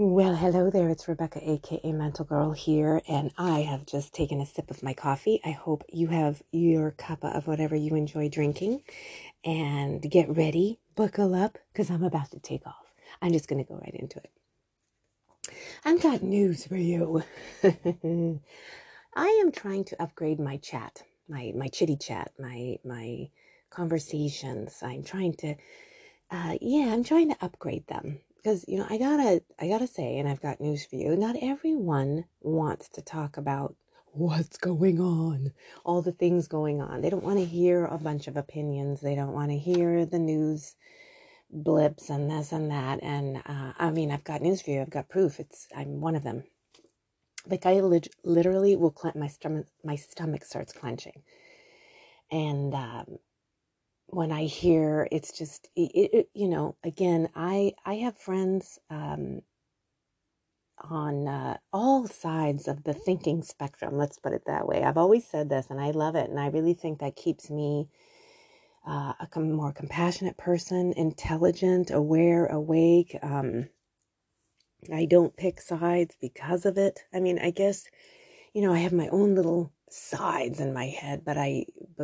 Well, hello there. It's Rebecca, aka Mental Girl here, and I have just taken a sip of my coffee. I hope you have your cuppa of whatever you enjoy drinking, and get ready, buckle up, because I'm about to take off. I'm just going to go right into it. I've got news for you. I am trying to upgrade my chat, my chitty chat, my conversations. I'm trying to, upgrade them. Because, you know, I gotta say, and I've got news for you, not everyone wants to talk about what's going on, all the things going on. They don't want to hear a bunch of opinions. They don't want to hear the news blips and this and that. And, I've got news for you. I've got proof. I'm one of them. Like, I literally will clench my stomach. My stomach starts clenching. And, when I hear, it's just, again, I have friends on all sides of the thinking spectrum. Let's put it that way. I've always said this, and I love it. And I really think that keeps me a more compassionate person, intelligent, aware, awake. I don't pick sides because of it. I mean, I guess, you know, I have my own little sides in my head, but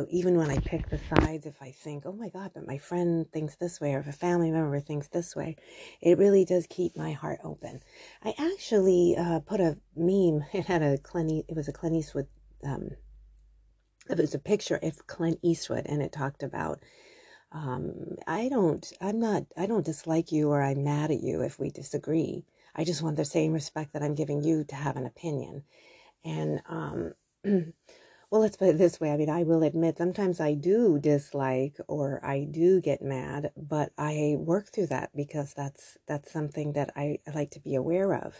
even when I pick the sides, if I think, oh my God, but my friend thinks this way, or if a family member thinks this way, it really does keep my heart open. I actually put a meme. It was a Clint Eastwood. It was a picture of Clint Eastwood, and it talked about I don't dislike you, or I'm mad at you if we disagree. I just want the same respect that I'm giving you to have an opinion. And well, let's put it this way. I mean, I will admit sometimes I do dislike, or I do get mad, but I work through that, because that's something that I like to be aware of,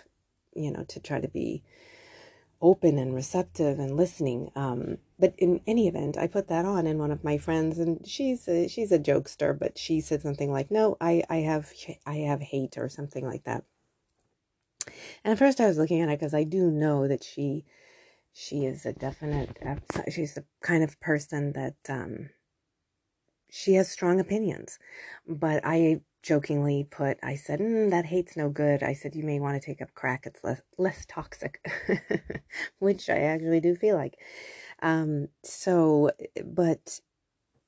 you know, to try to be open and receptive and listening. But in any event, I put that on, and one of my friends, and she's a jokester, but she said something like, no, I have hate, or something like that. And at first I was looking at it, because I do know that she is a definite, she's the kind of person that, she has strong opinions. But I jokingly I said, that hate's no good. I said, you may want to take up crack. It's less toxic, which I actually do feel like. But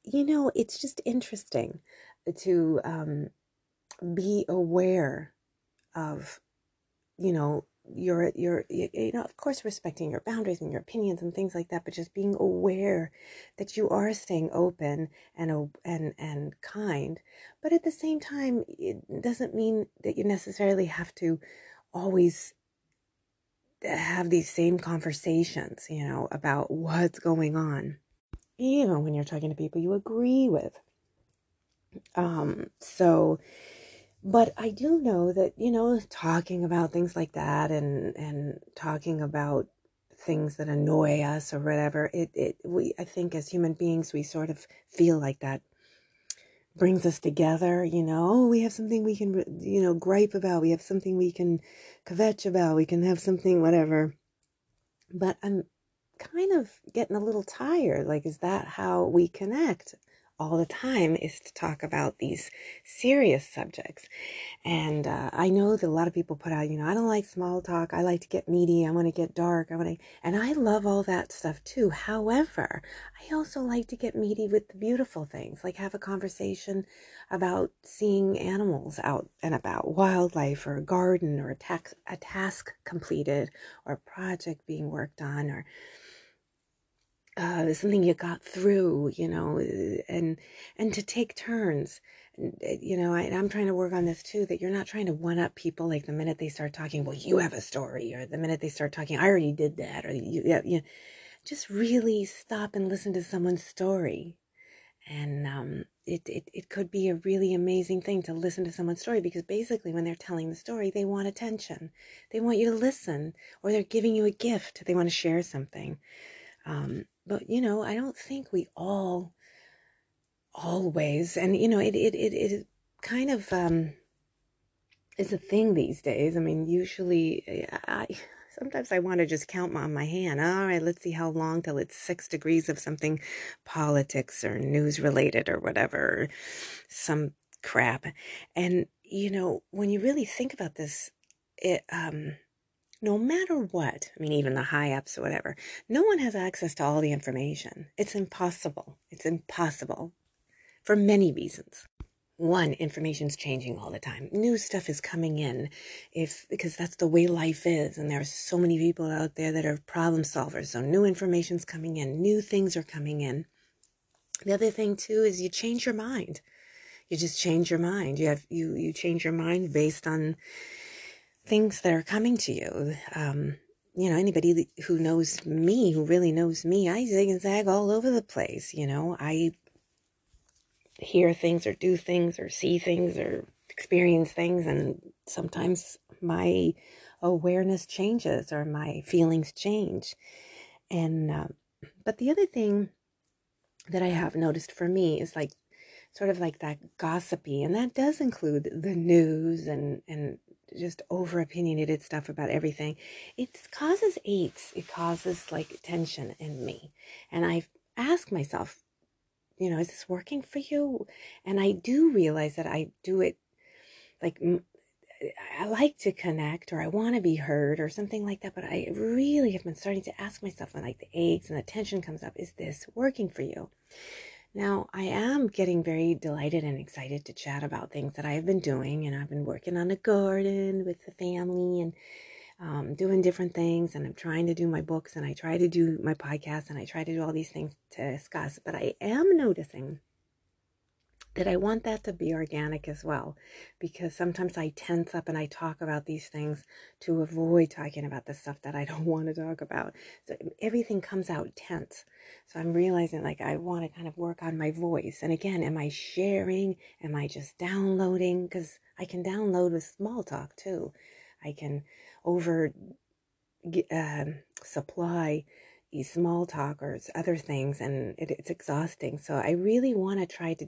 you know, it's just interesting to, be aware of, you know, you're of course respecting your boundaries and your opinions and things like that, but just being aware that you are staying open and kind. But at the same time, it doesn't mean that you necessarily have to always have these same conversations, you know, about what's going on, even when you're talking to people you agree with. But I do know that, you know, talking about things like that and talking about things that annoy us or whatever, I think as human beings, we sort of feel like that brings us together, you know, we have something we can, you know, gripe about, we have something we can kvetch about, we can have something, whatever. But I'm kind of getting a little tired. Like, is that how we connect all the time, is to talk about these serious subjects? And I know that a lot of people put out, you know, I don't like small talk. I like to get meaty. I want to get dark. And I love all that stuff too. However, I also like to get meaty with the beautiful things, like have a conversation about seeing animals out and about, wildlife, or a garden, or a task completed, or a project being worked on, or something you got through, you know, and to take turns, you know, and I'm trying to work on this too, that you're not trying to one up people. Like, the minute they start talking, well, you have a story, or the minute they start talking, I already did that, or you just really stop and listen to someone's story. And, it could be a really amazing thing to listen to someone's story, because basically when they're telling the story, they want attention. They want you to listen, or they're giving you a gift. They want to share something. But, you know, I don't think we all always, and, you know, it kind of, is a thing these days. I mean, usually sometimes I want to just count on my hand. All right, let's see how long till it's 6 degrees of something politics or news related or whatever, some crap. And, you know, when you really think about this, it, no matter what, I mean, even the high ups or whatever, no one has access to all the information. It's impossible. It's impossible for many reasons. One, information's changing all the time. New stuff is coming in because that's the way life is. And there are so many people out there that are problem solvers. So new information's coming in. New things are coming in. The other thing, too, is you change your mind. You just change your mind. You change your mind based on things that are coming to you. You know, anybody who knows me, who really knows me, I zig and zag all over the place. You know, I hear things or do things or see things or experience things, and sometimes my awareness changes or my feelings change. And but the other thing that I have noticed for me is like sort of like that gossipy, and that does include the news and just over opinionated stuff about everything. It causes aches, it causes like tension in me, and I've asked myself, you know, is this working for you? And I do realize that I do it, like, I like to connect, or I want to be heard or something like that. But I really have been starting to ask myself when like the aches and the tension comes up, is this working for you? Now, I am getting very delighted and excited to chat about things that I have been doing. And I've been working on a garden with the family and doing different things, and I'm trying to do my books, and I try to do my podcast, and I try to do all these things to discuss. But I am noticing that I want that to be organic as well, because sometimes I tense up and I talk about these things to avoid talking about the stuff that I don't want to talk about. So everything comes out tense. So I'm realizing like I want to kind of work on my voice. And again, am I sharing? Am I just downloading? Because I can download with small talk too. I can supply these small talkers, other things, and it's exhausting. So I really want to try to,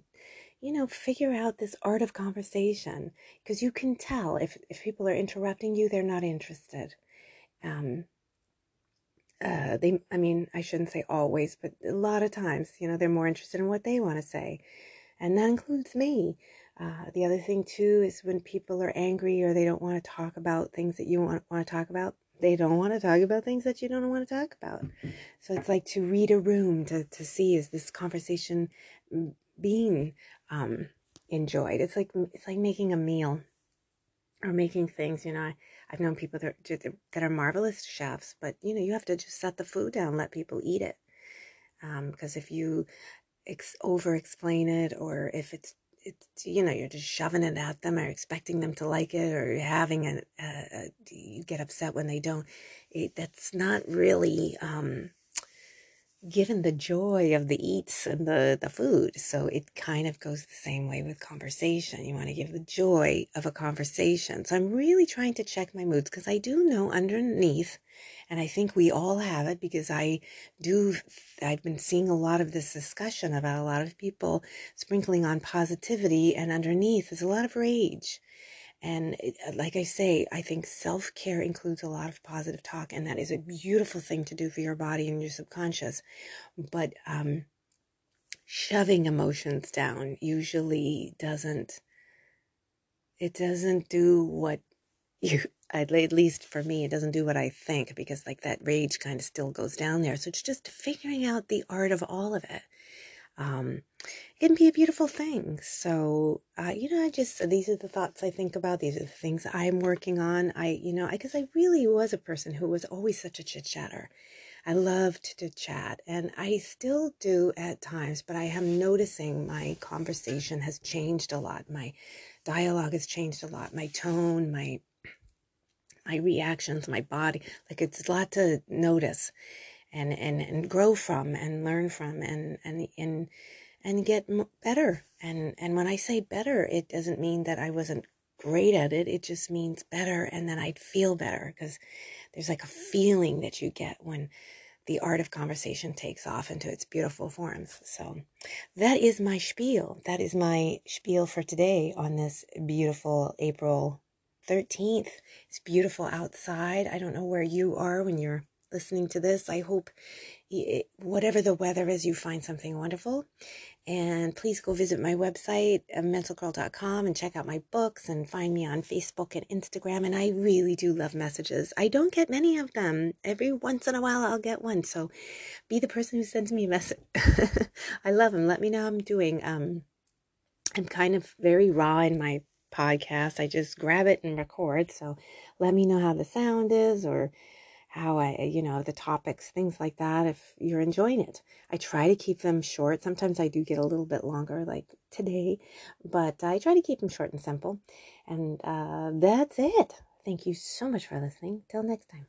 you know, figure out this art of conversation, because you can tell if people are interrupting you, they're not interested. I mean, I shouldn't say always, but a lot of times, you know, they're more interested in what they want to say. And that includes me. The other thing, too, is when people are angry or they don't want to talk about things that you want to talk about, they don't want to talk about things that you don't want to talk about. So it's like to read a room to see, is this conversation being enjoyed? It's like making a meal or making things. You know, I've known people that are marvelous chefs, but, you know, you have to just set the food down and let people eat it. Because if you over-explain it, or if it's you know, you're just shoving it at them or expecting them to like it, or having you get upset when they don't, that's not really given the joy of the eats and the food. So it kind of goes the same way with conversation. You want to give the joy of a conversation. So I'm really trying to check my moods, because I do know underneath, and I think we all have it, because I've been seeing a lot of this discussion about a lot of people sprinkling on positivity, and underneath is a lot of rage. And like I say, I think self-care includes a lot of positive talk, and that is a beautiful thing to do for your body and your subconscious. But shoving emotions down usually doesn't do what you, at least for me, it doesn't do what I think, because like that rage kind of still goes down there. So it's just figuring out the art of all of it. It can be a beautiful thing. So, you know, these are the thoughts I think about. These are the things I'm working on. Because I really was a person who was always such a chit chatter. I loved to chat, and I still do at times, but I am noticing my conversation has changed a lot. My dialogue has changed a lot. My tone, my reactions, my body, like it's a lot to notice. And grow from and learn from and get better. And when I say better, it doesn't mean that I wasn't great at it. It just means better, and then I'd feel better, because there's like a feeling that you get when the art of conversation takes off into its beautiful forms. So that is my spiel. That is my spiel for today on this beautiful April 13th. It's beautiful outside. I don't know where you are when you're listening to this. I hope whatever the weather is, you find something wonderful. And please go visit my website, mentalgirl.com, and check out my books and find me on Facebook and Instagram. And I really do love messages. I don't get many of them. Every once in a while, I'll get one. So be the person who sends me a message. I love them. Let me know how I'm doing. I'm kind of very raw in my podcast. I just grab it and record. So let me know how the sound is, or how the topics, things like that, if you're enjoying it. I try to keep them short. Sometimes I do get a little bit longer, like today, but I try to keep them short and simple. And that's it. Thank you so much for listening. Till next time.